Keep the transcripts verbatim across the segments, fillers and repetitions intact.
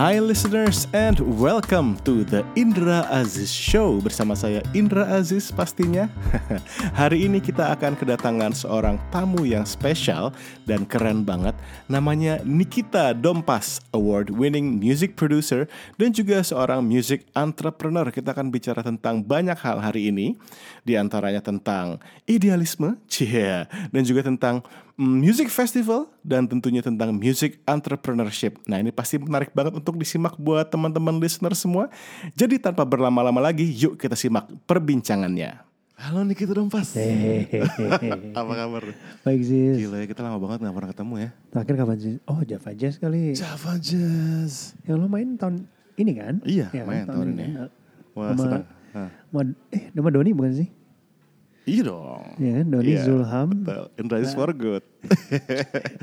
Hi listeners and welcome to the Indra Aziz Show. Bersama saya Indra Aziz pastinya. Hari ini kita akan kedatangan seorang tamu yang spesial dan keren banget. Namanya Nikita Dompas, award-winning music producer dan juga seorang music entrepreneur. Kita akan bicara tentang banyak hal hari ini. Di antaranya tentang idealisme, cie, dan juga tentang music festival dan tentunya tentang music entrepreneurship. Nah, ini pasti menarik banget untuk disimak buat teman-teman listener semua. Jadi tanpa berlama-lama lagi, yuk kita simak perbincangannya. Halo Nikita Dompas. Hehehe. Apa kabar? Baik sih. Gila ya, kita lama banget gak pernah ketemu ya. Terakhir kapan sih? Oh, Java Jazz kali. Java Jazz. Yang lo main tahun ini kan? Iya, ya, main tahun, tahun ini. ini. Wah, senang. Eh, nama Doni bukan sih? Iya dong. Iya kan, Doni yeah, Zulham. Betul, Indra is for good.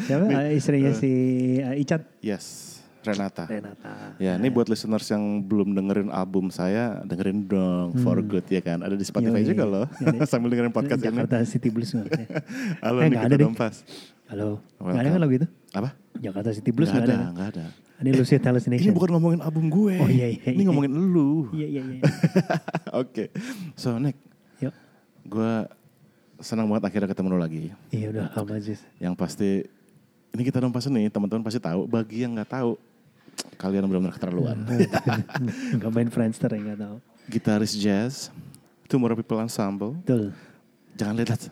Siapa istrinya si Icat? Yes, Renata. Renata. Ya, ini buat listeners yang belum dengerin album saya, dengerin dong, hmm. For Good ya kan. Ada di Spotify Yoi. juga loh, ya, sambil dengerin podcast ini. Jakarta City Blues. Ya. Halo, eh, Nikita Dompas. Halo, gak ada kan lagu itu? Apa? Jakarta City Blues gak ada. Gak ada, gak ada. Ini eh, Lucy Hallucination. Ini bukan ngomongin album gue. Oh iya, iya. Ini iya, ngomongin iya. Lu. Iya, iya, iya. Oke, okay. So Nick. Yuk. Gue senang banget akhirnya ketemu lo lagi. Iya udah lama aja. Yang pasti ini kita Dompas nih, teman-teman pasti tahu. Bagi yang nggak tahu, kalian benar-benar keterlaluan. Nggak main Friendster yang nggak tahu. Gitaris jazz, Two More People Ensemble. Betul. Jangan lihat.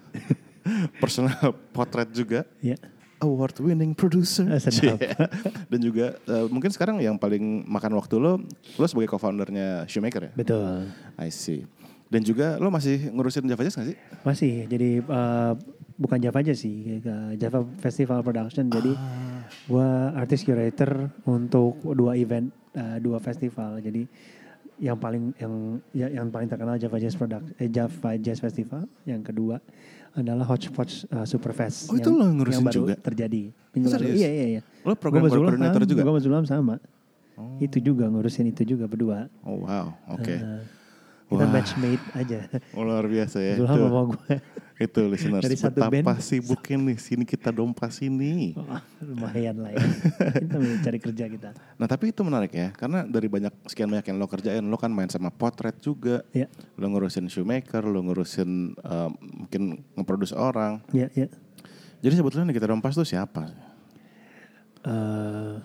Personal portrait juga. Iya. Award-winning producer, yeah. Dan juga uh, mungkin sekarang yang paling makan waktu lo, lo sebagai co-foundernya Shoemaker ya. Betul. I see. Dan juga lo masih ngurusin Java Jazz gak sih? Masih, jadi uh, bukan Java Jazz sih, Java Festival Production. Jadi ah. gue artist curator untuk dua event, uh, dua festival. Jadi yang paling yang yang paling terkenal Java Jazz Production, eh, Java Jazz Festival. Yang kedua adalah Hotspot uh, Superfest. Oh, yang, itu lo ngurusin yang baru juga? Terjadi. Lalu, iya iya iya. Lo program koordinator juga? Gue sama Zulham sama. Oh. Itu juga ngurusin itu juga berdua. Oh wow, oke. Okay. Uh, Kita matchmade aja. Oh, luar biasa ya. Zulham sama gue. Itu listeners. Dari satu betapa band. Sibukin nih sini kita Dompas ini. Oh, lumayan lah ya. Kita mencari kerja kita. Nah tapi itu menarik ya. Karena dari banyak sekian banyak yang lo kerjain. Lo kan main sama potret juga. Ya. Lo ngurusin Shoemaker. Lo ngurusin um, mungkin nge-produce orang. Iya ya. Jadi sebetulnya kita Dompas tuh siapa? Uh,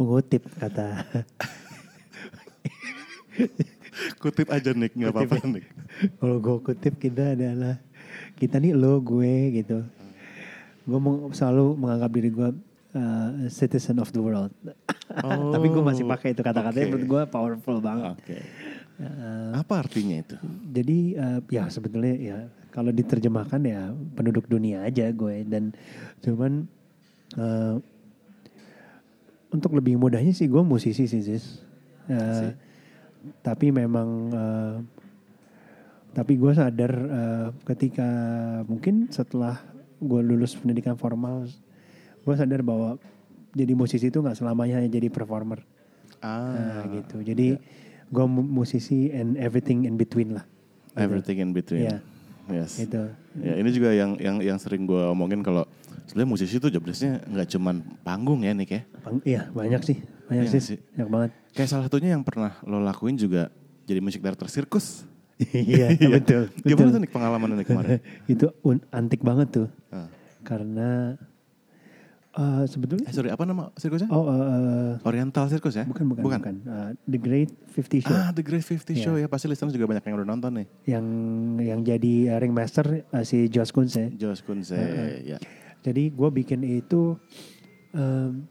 mengutip kata... Kutip aja Nick, gak apa-apa Nick. Kalau gue kutip kita adalah kita nih lo gue gitu. Gue selalu menganggap diri gue uh, citizen of the world. Oh, tapi gue masih pakai itu kata-katanya, okay. Menurut gue powerful banget, okay. uh, Apa artinya itu? Jadi uh, ya sebetulnya ya kalau diterjemahkan ya penduduk dunia aja gue. Dan cuman uh, untuk lebih mudahnya sih gue musisi sih sis. Uh, Tapi memang, uh, tapi gue sadar uh, ketika mungkin setelah gue lulus pendidikan formal, gue sadar bahwa jadi musisi itu nggak selamanya hanya jadi performer, ah, nah, gitu. Jadi gue musisi and everything in between lah. Gitu. Everything in between. Yeah. Yes. Gitu. Ya ini juga yang yang yang sering gue omongin kalau sebenarnya musisi itu job desk-nya nggak cuman panggung ya Nick ya? Pang- iya banyak sih. Banyak ya, sih, banyak banget. Kayak salah satunya yang pernah lo lakuin juga jadi musik director sirkus. Iya, betul. Gimana tuh Nick pengalaman Nick kemarin? Itu un- antik banget tuh. Uh. Karena uh, sebetulnya... Eh, sorry, apa nama sirkusnya? Oh, uh, Oriental Sirkus ya? Bukan, bukan. bukan. bukan. Uh, The Great fifty Show. Ah, The Great fifty yeah. Show ya. Pasti listeners juga banyak yang udah nonton nih. Yang yang jadi uh, ringmaster uh, si Joss Kunsen. Joss Kunsen, uh, uh. ya. Jadi gue bikin itu... Um,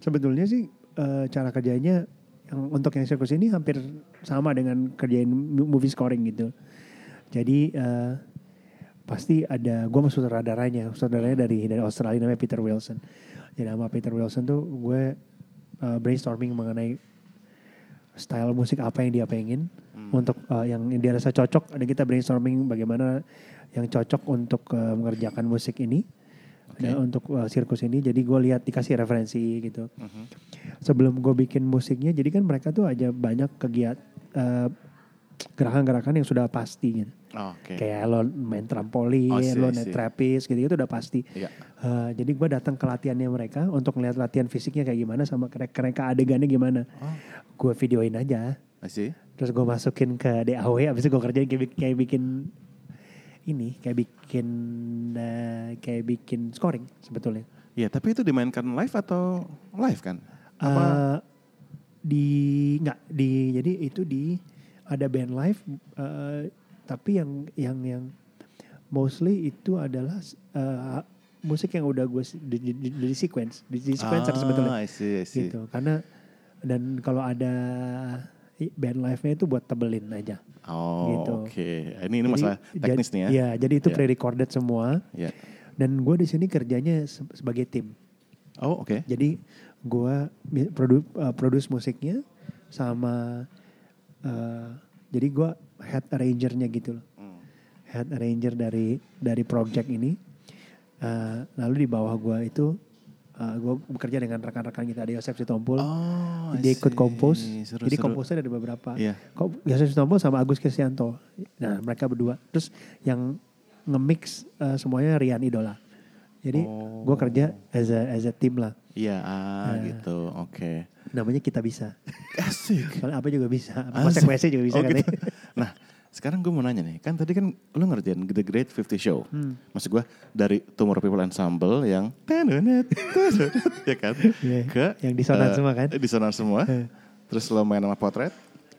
sebetulnya sih uh, cara kerjanya yang untuk yang sirkus ini hampir sama dengan kerjain movie scoring gitu. Jadi uh, pasti ada gue sama sutradaranya, sutradaranya dari dari Australia namanya Peter Wilson. Jadi sama Peter Wilson tuh gue uh, brainstorming mengenai style musik apa yang dia pengen hmm. untuk uh, yang dia rasa cocok. Ada kita brainstorming bagaimana yang cocok untuk uh, mengerjakan musik ini. Okay. Nah, untuk uh, sirkus ini jadi gue lihat dikasih referensi gitu. Uh-huh. Sebelum gue bikin musiknya jadi kan mereka tuh aja banyak kegiatan uh, gerakan-gerakan yang sudah pasti gitu. Oh, okay. Kayak lo main trampolin, oh, see, lo net trapeze gitu itu udah pasti. Yeah. Uh, jadi gue datang ke latihannya mereka untuk ngeliat latihan fisiknya kayak gimana sama kereka-kereka adegannya gimana. Oh. Gue videoin aja. Asih. Terus gue masukin ke D A W, abis itu gue kerjain kayak, kayak bikin ini, kayak bikin uh, kayak bikin scoring sebetulnya. Iya, tapi itu dimainkan live atau live kan? Apa? Uh, di nggak di jadi itu di ada band live, uh, tapi yang yang yang mostly itu adalah uh, musik yang udah gue di, di, di, di sequence, di, di sequencer ah, sebetulnya. I see, I see. Gitu, karena dan kalau ada band live-nya itu buat tebelin aja. Oh, gitu. Oke. Okay. Ini ini jadi, masalah teknis jad, nih ya. Iya, jadi itu yeah. pre-recorded semua. Yeah. Dan gue di sini kerjanya se- sebagai tim. Oh, oke. Okay. Jadi gue produ- uh, produce musiknya sama uh, jadi gue head arranger-nya gitu loh. Hmm. Head arranger dari dari project ini. Uh, lalu di bawah gue itu Uh, gue bekerja dengan rekan-rekan kita, ada Yosef Sitompul, oh, dia ikut kompos, seru, jadi komposnya ada beberapa, yeah. Yosef Sitompul sama Agus Kisianto, nah mereka berdua, terus yang nge-mix uh, semuanya Rian Idola, jadi oh. gue kerja as a as a team lah, iya yeah, ah, nah, gitu, oke, okay. Namanya kita bisa, asik, soalnya apa juga bisa, apa konsekuensi juga bisa oh, katanya, gitu. Nah sekarang gue mau nanya nih, kan tadi kan lo ngerjain The Great fifty Show. Hmm. Maksud gue dari Two More People Ensemble yang tenet, tenet, ya kan? Yeah. Ke, yang disonan uh, semua kan? Disonan semua, yeah. Terus lo main sama potret.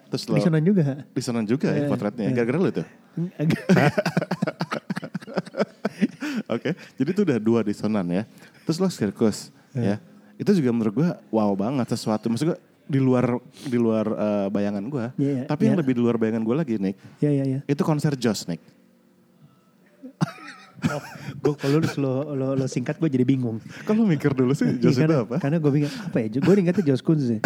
Terus lo disonan juga? Disonan juga yeah. ya potretnya, yeah. gara-gara lo tuh? Oke, okay. Jadi itu udah dua disonan ya. Terus lo sirkus, yeah. ya. Itu juga menurut gue wow banget sesuatu, maksud gue di luar di luar uh, bayangan gue, yeah, yeah, tapi yeah. yang lebih di luar bayangan gue lagi Nick, yeah, yeah, yeah. itu konser Joss Nick. Oh, gue kalau lo, lo lo singkat gue jadi bingung. Kalau mikir dulu sih Joss itu apa? Karena gue bingung apa ya? Gue ingatnya Joss Kunsen.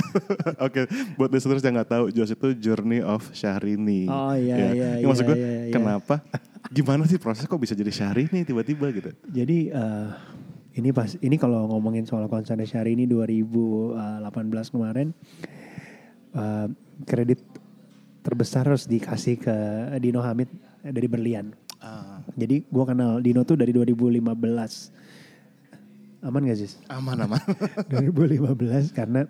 Oke, buat listeners yang nggak tahu Joss itu Journey of Syahrini. Oh iya iya. Ini maksud gue yeah, yeah. kenapa? Gimana sih proses kok bisa jadi Syahrini tiba-tiba gitu? Jadi uh, Ini pas ini kalau ngomongin soal konser Syahrini dua ribu delapan belas kemarin, uh, kredit terbesar harus dikasih ke Dino Hamid dari Berlian. Uh. Jadi gue kenal Dino tuh dari dua ribu lima belas. Aman gak sih? Aman aman. dua ribu lima belas karena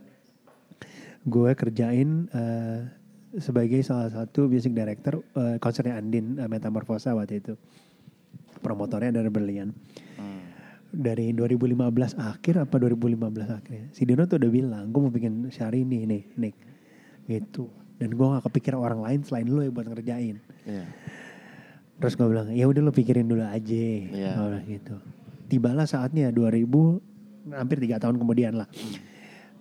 gue kerjain uh, sebagai salah satu music director uh, konsernya Andin uh, Metamorfosa waktu itu. Promotornya dari Berlian. Hmm. Dari dua ribu lima belas akhir apa dua ribu lima belas akhirnya si Dino tuh udah bilang gue mau bikin Syahrini nih Nick gitu, dan gue gak kepikiran orang lain selain lo yang buat ngerjain yeah. Terus gue bilang ya udah lo pikirin dulu aja yeah. gitu. Tibalah saatnya dua ribu hampir tiga tahun kemudian lah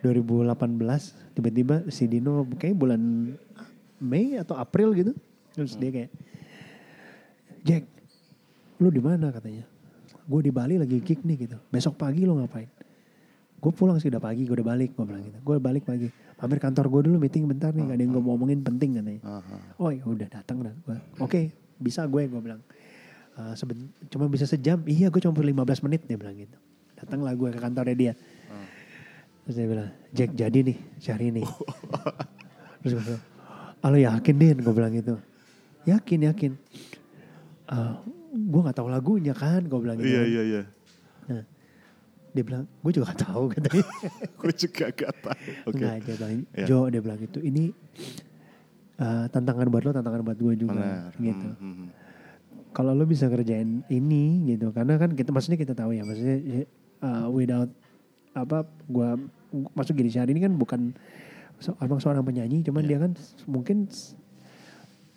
dua ribu delapan belas tiba-tiba si Dino kayaknya bulan Mei atau April gitu terus hmm. dia kayak Jack lo di mana katanya. Gue di Bali lagi gig nih gitu. Besok pagi lo ngapain? Gue pulang sih udah pagi, gue udah balik. Gue bilang gitu. Gue balik pagi. Pamer kantor gue dulu meeting bentar nih. Uh-huh. Ada yang gue mau omongin penting katanya. Uh-huh. Oh ya udah datang dah. Oke okay, bisa gue. Gue bilang. Uh, seben- cuma bisa sejam. Iya gue cuma lima belas menit. Dia bilang gitu. Datanglah gue ke kantornya dia. Uh. Terus dia bilang. Jack jadi nih Syahrini. Terus gue bilang. Ah lo yakin Din? Gue bilang gitu. Yakin yakin. Uh, gue nggak tahu lagunya kan, gue bilang gitu. Iya iya iya. Nah, dia bilang, gue juga nggak tahu katanya. Gue juga nggak tahu. Oke. Okay. Dia bilang, Jo yeah. dia bilang gitu. Ini uh, tantangan buat lo, tantangan buat gue juga, bener. Gitu. Mm-hmm. Kalau lo bisa kerjain ini, gitu. Karena kan kita, maksudnya kita tahu ya, maksudnya uh, without apa, gue masuk gini sehari ini kan bukan so, emang seorang penyanyi, cuman yeah. dia kan mungkin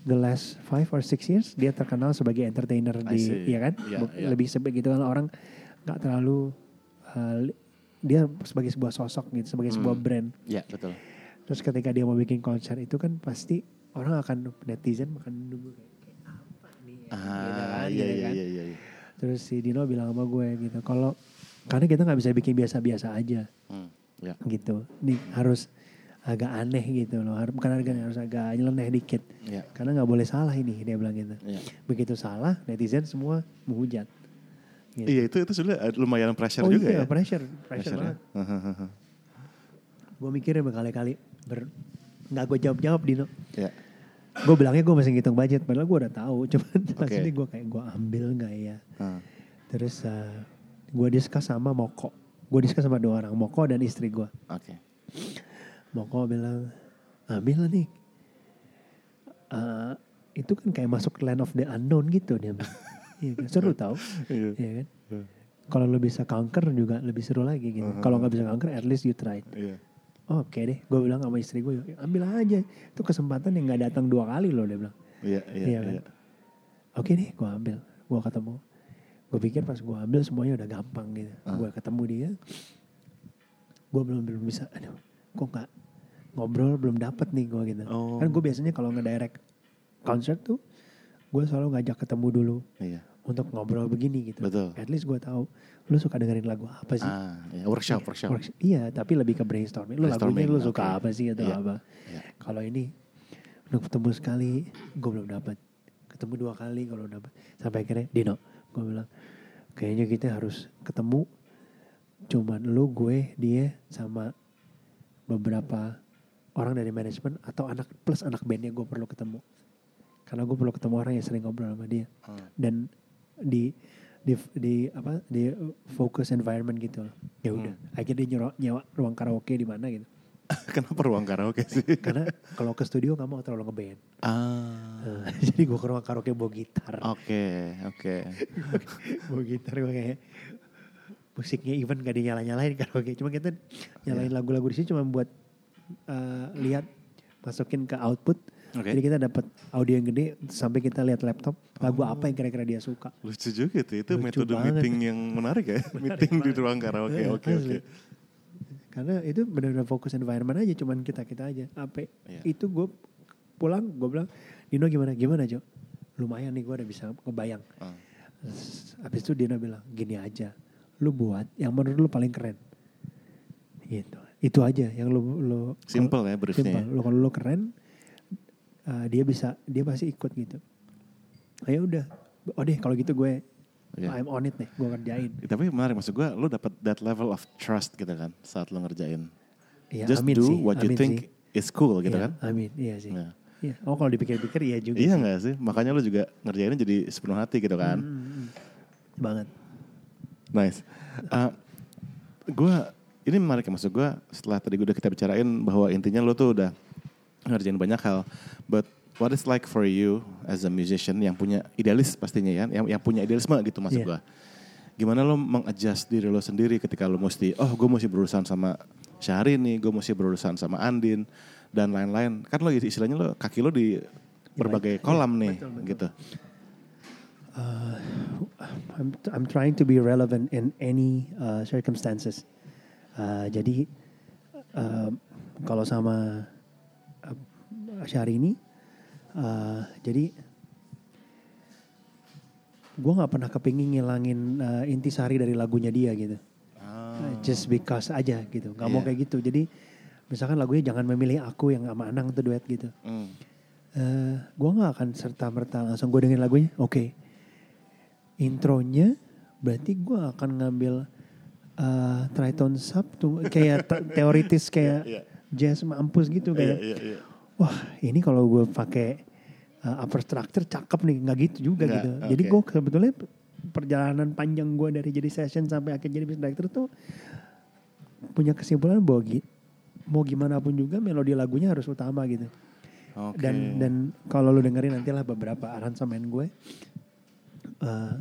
the last five or six years dia terkenal sebagai entertainer di, ya kan, yeah, yeah. lebih seperti gitu kan orang nggak terlalu uh, dia sebagai sebuah sosok gitu, sebagai mm. sebuah brand. Iya yeah, betul. Terus ketika dia mau bikin konser itu kan pasti orang akan netizen makan nunggu kayak apa nih, ya, ah, gitu kan, yeah, gitu kan. Yeah, yeah, yeah. Terus si Dino bilang sama gue gitu, kalau karena kita nggak bisa bikin biasa-biasa aja, mm, yeah. gitu, nih harus agak aneh gitu loh, bukan harganya harus agak nyeleneh dikit yeah. karena nggak boleh salah ini dia bilang gitu yeah. begitu salah netizen semua menghujat gitu. Iya itu itu sudah lumayan pressure oh, juga iya, ya pressure pressure, pressure banget ya? Gue mikirnya berkali-kali ber nggak gue jawab-jawab Dino yeah. Gue bilangnya gue masih ngitung budget, padahal gue udah tahu. Cuman okay. Ini gue kayak gue ambil nggak ya. Hmm. Terus uh, gue diskus sama Moko. Gue diskus sama dua orang, Moko dan istri gue. Oke. Okay. Moko bilang, ambil lah nih. Uh, itu kan kayak masuk land of the unknown gitu dia. Iya kan, seru tau. Iya yeah. Kan. Yeah. Kalau lo bisa kanker juga lebih seru lagi gitu. Uh-huh. Kalau nggak bisa kanker, at least you tried. Iya. Yeah. Oh, oke okay deh, gue bilang sama istri gue, ambil aja. Itu kesempatan yang nggak datang dua kali loh dia bilang. Iya iya. Iya kan. Yeah. Oke okay deh, gue ambil. Gue ketemu. Gue pikir pas gue ambil semuanya udah gampang gitu. Uh. Gue ketemu dia, gue belum belum bisa. Aduh, kok nggak ngobrol belum dapet nih gue gitu. Oh. Kan gue biasanya kalau ngedirect konser tuh, gue selalu ngajak ketemu dulu. Iya. Untuk ngobrol begini gitu. Betul. At least gue tahu lu suka dengerin lagu apa sih? Ah, ya, workshop, workshop. Workshop. Iya, tapi lebih ke brainstorming. Lu brainstorming, lagunya lu suka okay. apa sih atau yeah. apa? Yeah. Kalau ini, lu ketemu sekali, gue belum dapat. Ketemu dua kali, gue belum dapat. Sampai akhirnya, Dino, gue bilang, kayaknya kita harus ketemu. Cuman lu, gue, dia, sama beberapa orang dari manajemen atau anak plus anak bandnya gue perlu ketemu. Karena gue perlu ketemu orang yang sering ngobrol sama dia. Hmm. Dan di di di apa di focus environment gitu loh. Ya udah, hmm. akhirnya dia nyewa ruang karaoke di mana gitu. Kenapa ruang karaoke sih? Karena kalau ke studio nggak mau terlalu ngeband. Ah. Jadi gue ke ruang karaoke bawa gitar. Oke okay, oke. Okay. Bawa gitar gue kayak musiknya even gak dinyala-nyalain karaoke. Cuma kita nyalain yeah. lagu-lagu di sini cuma buat uh, lihat masukin ke output. Okay. Jadi kita dapat audio yang gede sampai kita lihat laptop lagu oh. apa yang kira-kira dia suka. Lucu juga itu, itu lucu metode banget. Meeting yang menarik ya. Meeting di ruang karaoke. Oke oke. Okay, okay. Karena itu benar-benar fokus environment aja, cuman kita-kita aja. Apa yeah. itu gue pulang gue bilang, Dino gimana gimana Jo? Lumayan nih gue udah bisa kebayang. Uh. Habis itu Dino bilang gini aja, lu buat yang menurut lu paling keren. Gitu. Itu aja yang lu lu simple kalo, ya briefnya. Simple. Ya. Lu kalau lu keren Uh, dia bisa, dia pasti ikut gitu. Ayo udah, oh deh kalau gitu gue, yeah. I'm on it nih, gue kerjain. Tapi menarik, maksud gue, lo dapat that level of trust gitu kan, saat lo ngerjain. Yeah, just do sih. What amin you think sih. Is cool gitu yeah, kan. Amin, iya sih. Nah. Yeah. Oh kalau dipikir-pikir iya juga. Iya nggak sih, makanya lo juga ngerjainnya jadi sepenuh hati gitu kan. Hmm, banget. Nice. Uh, gue, ini menarik ya, maksud gue, setelah tadi udah kita bicarain bahwa intinya lo tuh udah ngerjain banyak hal, but what is like for you as a musician yang punya idealis pastinya ya, yang, yang punya idealisme gitu maksud yeah. gue. Gimana lo mengadjust diri lo sendiri ketika lo mesti, oh gue mesti berurusan sama Syahrini, gue mesti berurusan sama Andin dan lain-lain. Kan lo istilahnya lo kaki lo di berbagai kolam nih, betul, betul. Gitu. Uh, I'm, I'm trying to be relevant in any uh, circumstances. Uh, jadi uh, kalau sama Syahrini, uh, jadi gue nggak pernah kepingin ngilangin uh, intisari dari lagunya dia gitu, oh. just because aja gitu, nggak yeah. mau kayak gitu. Jadi misalkan lagunya jangan memilih aku yang sama Anang tuh duet gitu, mm. uh, gue nggak akan serta merta langsung gue dengerin lagunya, oke, okay. intronya berarti gue akan ngambil uh, tritone sub tuh kayak te- teoritis kayak yeah, yeah. jazz mampus gitu kayak. Yeah, yeah, yeah. Wah ini kalau gue pakai uh, upper structure cakep nih, nggak gitu juga nggak, gitu. Okay. Jadi gue sebetulnya perjalanan panjang gue dari jadi session sampai akhirnya jadi music director tuh punya kesimpulan bahwa gitu, mau gimana pun juga melodi lagunya harus utama gitu. Okay. Dan dan kalau lo dengerin nantilah beberapa aransemen gue, uh,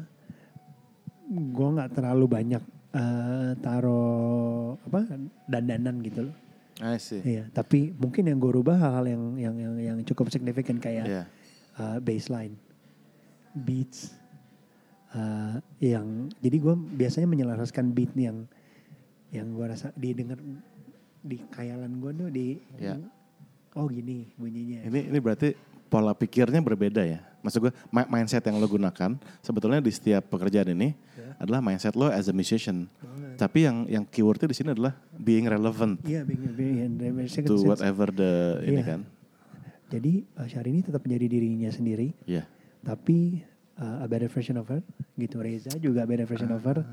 gue nggak terlalu banyak uh, taruh apa dandanan gitu loh. Iya, tapi mungkin yang gue rubah hal-hal yang yang yang, yang cukup signifikan kayak yeah. uh, bassline, beats, uh, yang jadi gue biasanya menyelaraskan beat yang yang gue rasa didengar di khayalan gue tuh di yeah. oh gini bunyinya. Ini ini berarti pola pikirnya berbeda ya. Maksud gue mindset yang lo gunakan sebetulnya di setiap pekerjaan ini yeah. adalah mindset lo as a musician. Banget. Tapi yang yang keywordnya di sini adalah being relevant. Iya, yeah, being, being relevant to whatever the yeah. ini kan. Jadi uh, Syahrini tetap menjadi dirinya sendiri. Iya. Yeah. Tapi uh, a better version of her gitu. Reza juga a better version uh. of her.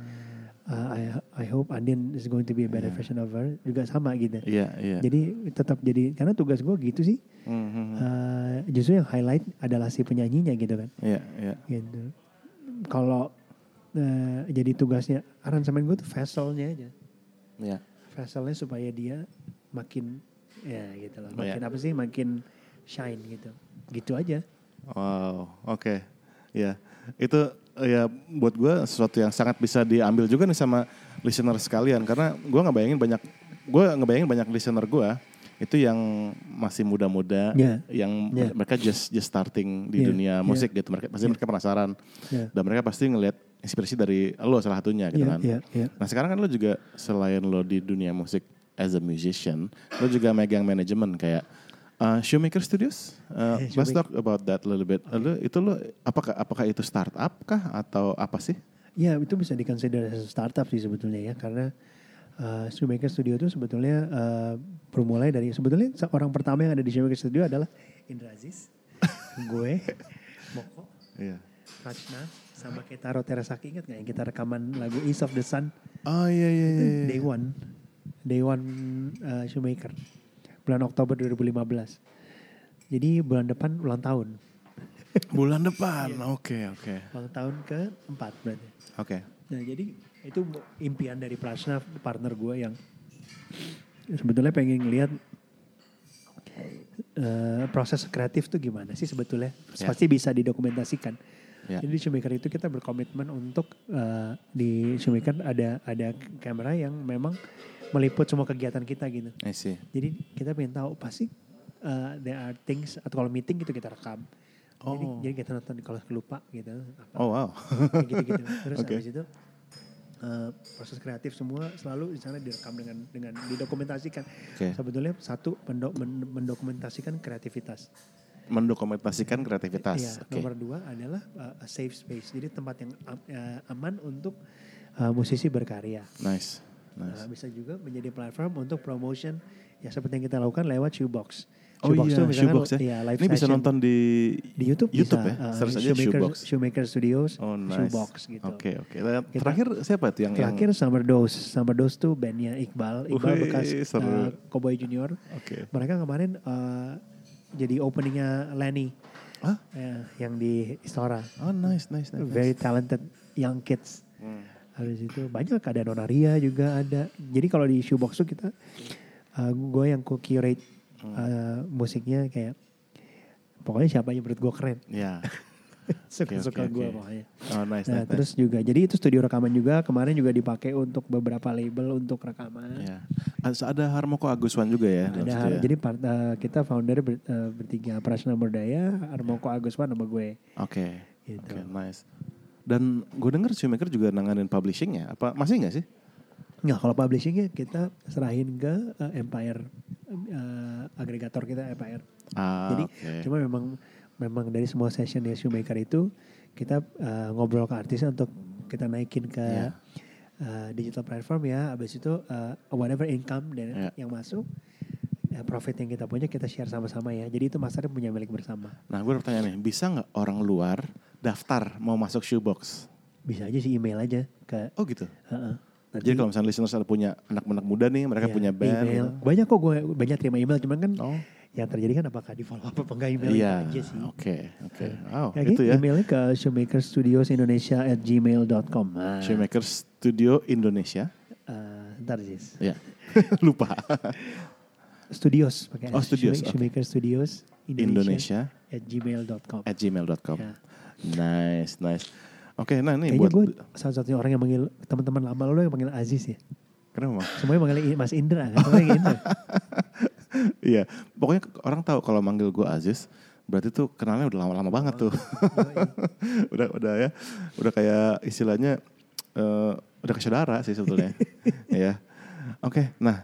uh, I I hope Andin is going to be a better yeah. version of her, juga sama gitu. Iya, yeah, iya. Yeah. Jadi tetap jadi, karena tugas gue gitu sih. Mm-hmm. Uh, justru yang highlight adalah si penyanyinya gitu kan. Iya, yeah, iya. Yeah. Gitu. Kalau uh, jadi tugasnya aransemen gue tuh vesselnya aja. Iya. Yeah. Vesselnya supaya dia makin ya gitu loh. Makin oh, yeah. apa sih? Makin shine gitu. Gitu aja. Wow, oke. Okay. Ya, yeah. Itu ya buat gue sesuatu yang sangat bisa diambil juga nih sama listener sekalian, karena gue nggak bayangin banyak gue nggak bayangin banyak listener gue itu yang masih muda-muda, yeah. yang yeah. mereka just just starting di yeah. dunia musik yeah. gitu, mereka pasti yeah. mereka penasaran yeah. dan mereka pasti ngelihat inspirasi dari lo salah satunya gitu yeah. kan. Yeah. Yeah. Nah sekarang kan lo juga selain lo di dunia musik as a musician, lo juga megang manajemen kayak Uh, Shoemaker Studios, uh, yeah, let's talk about that a little bit. Okay. Lalu, itu lo, apakah, apakah itu startup kah atau apa sih? Ya, itu bisa dikonsider as startup sih sebetulnya ya, karena uh, Shoemaker Studio itu sebetulnya uh, bermulai dari, sebetulnya orang pertama yang ada di Shoemaker Studio adalah Indra Aziz, gue, Moko, yeah. Rachna, sama Ketaro Terasaki, ingat nggak yang kita rekaman lagu East of the Sun? Oh iya yeah, iya. Yeah, yeah. Day one, day one uh, Shoemaker. Bulan Oktober dua ribu lima belas. Jadi bulan depan ulang tahun. Bulan depan, oke yeah. oke. Okay, okay. Ulang tahun keempat berarti. Oke. Okay. Nah jadi itu impian dari Prasna, partner gue yang sebetulnya pengen ngelihat uh, proses kreatif tuh gimana sih sebetulnya. Yeah. Pasti bisa didokumentasikan. Yeah. Jadi di Shoemaker itu kita berkomitmen untuk uh, di Shoemaker ada ada kamera yang memang meliput semua kegiatan kita gitu. I see. Jadi kita pengen tahu pasti uh, there are things atau kalau meeting gitu kita rekam. Oh. Jadi, jadi kita nonton kalau lupa gitu. Apa, oh wow. Gitu-gitu. Terus okay. habis itu uh, proses kreatif semua selalu di sana direkam dengan dengan didokumentasikan. Okay. Sebetulnya satu mendo- mendokumentasikan kreativitas. Mendokumentasikan kreativitas. Ya, okay. Nomor dua adalah uh, a safe space. Jadi tempat yang uh, aman untuk uh, musisi berkarya. Nice. Nice. Nah, bisa juga menjadi platform untuk promotion ya seperti yang kita lakukan lewat Shoebox. Oh Shoebox iya, Shoebox ya. Ya live ini session. Bisa nonton di di YouTube, YouTube bisa. Ya. Search uh, aja Shoemaker, Shoebox. Shoemaker Studios, oh, nice. Shoebox gitu. Oke oke. Okay. Terakhir siapa tuh yang terakhir yang... Summer Dose. Summer Dose tuh bandnya Iqbal. Iqbal Uy, bekas uh, Cowboy Junior. Okay. Mereka kemarin uh, jadi openingnya Lenny. Huh? Uh, yang di Istora. Oh nice nice. nice Very nice. Talented young kids. Hmm. Harus itu banyak ada Nonaria juga ada. Jadi kalau di Shoebox tuh kita uh, gue yang curate uh, musiknya kayak pokoknya siapa aja menurut gue keren. Iya. Suka-suka okay, okay, gue okay. pokoknya. Oh nice. Nah, nice terus nice. Juga. Jadi itu studio rekaman juga kemarin juga dipakai untuk beberapa label untuk rekaman. Iya. Ada Harmoko Aguswan juga ya. Ada. Har- ya. Jadi part, uh, kita founder ber, uh, bertiga Prasna Murdaya, Harmoko Aguswan sama gue. Oke. Okay. Gitu. Oke okay, nice. Dan gue denger Shoemaker juga nanganin publishingnya. Apa masih nggak sih? Nggak, kalau publishingnya kita serahin ke uh, Empire uh, agregator kita Empire. Ah, jadi okay. cuma memang memang dari semua session di Shoemaker itu kita uh, ngobrol ke artisnya untuk kita naikin ke yeah. uh, digital platform ya. Abis itu uh, whatever income dan yeah. yang masuk. Profit yang kita punya kita share sama-sama ya. Jadi itu masarnya punya milik bersama. Nah gue bertanya nih, bisa gak orang luar daftar mau masuk Shoebox? Bisa aja sih, email aja ke. Oh gitu? Uh-uh. Nanti, jadi kalau misalnya listeners ada punya anak-anak muda nih, mereka ya, punya band email. Banyak kok gue, banyak terima email. Cuman kan oh. yang terjadi kan apakah di follow up apa enggak email yeah. aja sih. Oke okay. oke. Okay. Oh, ya, gitu ya. Emailnya ke shoemakerstudiosindonesia at gmail dot com. Nah. Shoemakerstudioindonesia uh, ntar Jis yeah. lupa Studios, pakai oh, Studios, Shoemaker okay. Studios Indonesia, Indonesia at gmail dot com. At gmail dot com. Yeah. Nice, nice. Oke, okay, nah ini kayaknya buat gue satu-satunya orang yang manggil teman-teman lama lo yang manggil Aziz ya. Kenapa? Semuanya manggil Mas Indra, kan? Semuanya Indra. Iya, pokoknya orang tahu kalau manggil gue Aziz berarti tuh kenalnya udah lama-lama banget oh, tuh. udah, udah ya, udah kayak istilahnya uh, udah kayak saudara sih sebetulnya. Iya. Oke, okay, nah.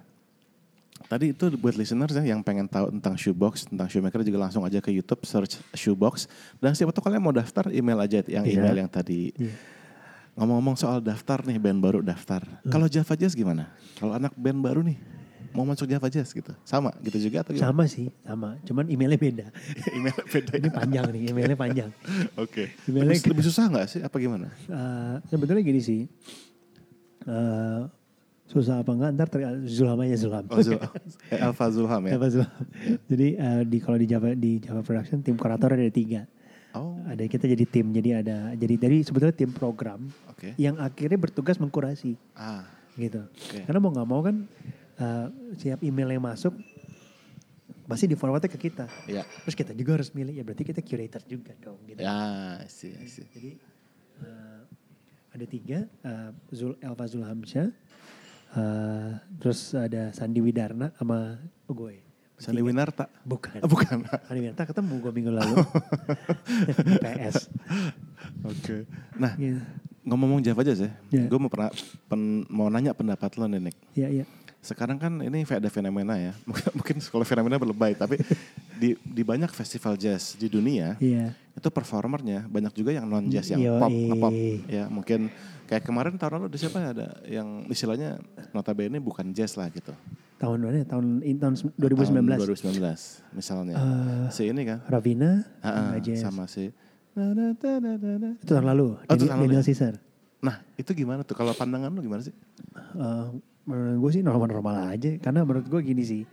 Tadi itu buat listeners ya yang pengen tahu tentang Shoebox, tentang Shoemaker juga langsung aja ke YouTube search Shoebox. Dan siapa tahu kalian mau daftar email aja yang yeah. email yang tadi. Yeah. Ngomong-ngomong soal daftar nih, band baru daftar. Uh. Kalau Java Jazz gimana? Kalau anak band baru nih mau masuk Java Jazz gitu. Sama gitu juga atau gimana? Sama sih, sama. Cuman emailnya beda. Emailnya beda. Ini panjang nih, emailnya panjang. Oke. Okay. Emailnya lebih, lebih susah enggak sih apa gimana? Uh, sebetulnya gini sih. uh, susah apa enggak, ntar teriak Zulham aja Zulham. Oh, Zul- Elfa Zulham ya? Elfa Zulham. Jadi uh, di, kalau di Java di Java Production tim kurator ada tiga. Oh. Ada kita jadi tim, jadi ada jadi dari sebetulnya tim program okay. yang akhirnya bertugas mengkurasi, ah. gitu. Okay. Karena mau nggak mau kan uh, siap email yang masuk pasti di forwardnya ke kita. Yeah. Terus kita juga harus milih, ya berarti kita curator juga dong. Gitu. Yeah, I see, I see. Jadi uh, ada tiga, uh, Zul Elva Zulhamsyah, uh, terus ada Sandi Widarna sama Ugoe. Sandi Winarta? Bukan. Bukan. Sandi Winarta ketemu gue minggu lalu. P S. Oke. Okay. Nah, yeah. ngomong-ngomong Java Jazz ya. Yeah. Gue mau, pernah, pen, mau nanya pendapat lo nih, Nick. Iya, yeah, iya. Yeah. Sekarang kan ini ada fenomena ya. Mungkin kalau fenomena berlebay. Tapi di, di banyak festival jazz di dunia, yeah. itu performernya banyak juga yang non-jazz, yang Yo, pop, ee. nge-pop. Ya, mungkin kayak kemarin tahun lalu ada siapa ada yang istilahnya notabene bukan jazz lah gitu. Tahun mana? Tahun in tahun dua ribu sembilan belas. Tahun dua ribu sembilan belas misalnya. Uh, si ini kan. Ravina uh, sama si. Itu tahun lalu. Oh, itu tahun lalu. Daniel Caesar. Nah, itu gimana tuh? Kalau pandangan lu gimana sih? Uh, menurut gue sih normal-normal aja. Karena menurut gue gini sih.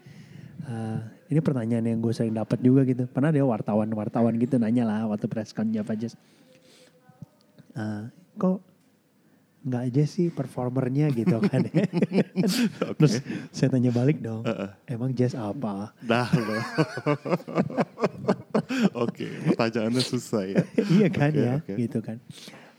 Uh, ini pertanyaan yang gue sering dapat juga gitu. Pernah ada wartawan-wartawan gitu nanya lah waktu presscon Java Jazz. Uh, kok nggak aja sih performernya gitu kan ya. Okay. Terus saya tanya balik dong, uh-uh. emang jazz apa? Dah loh. Oke, okay, pertanyaannya susah ya. Iya kan okay, ya, okay. gitu kan.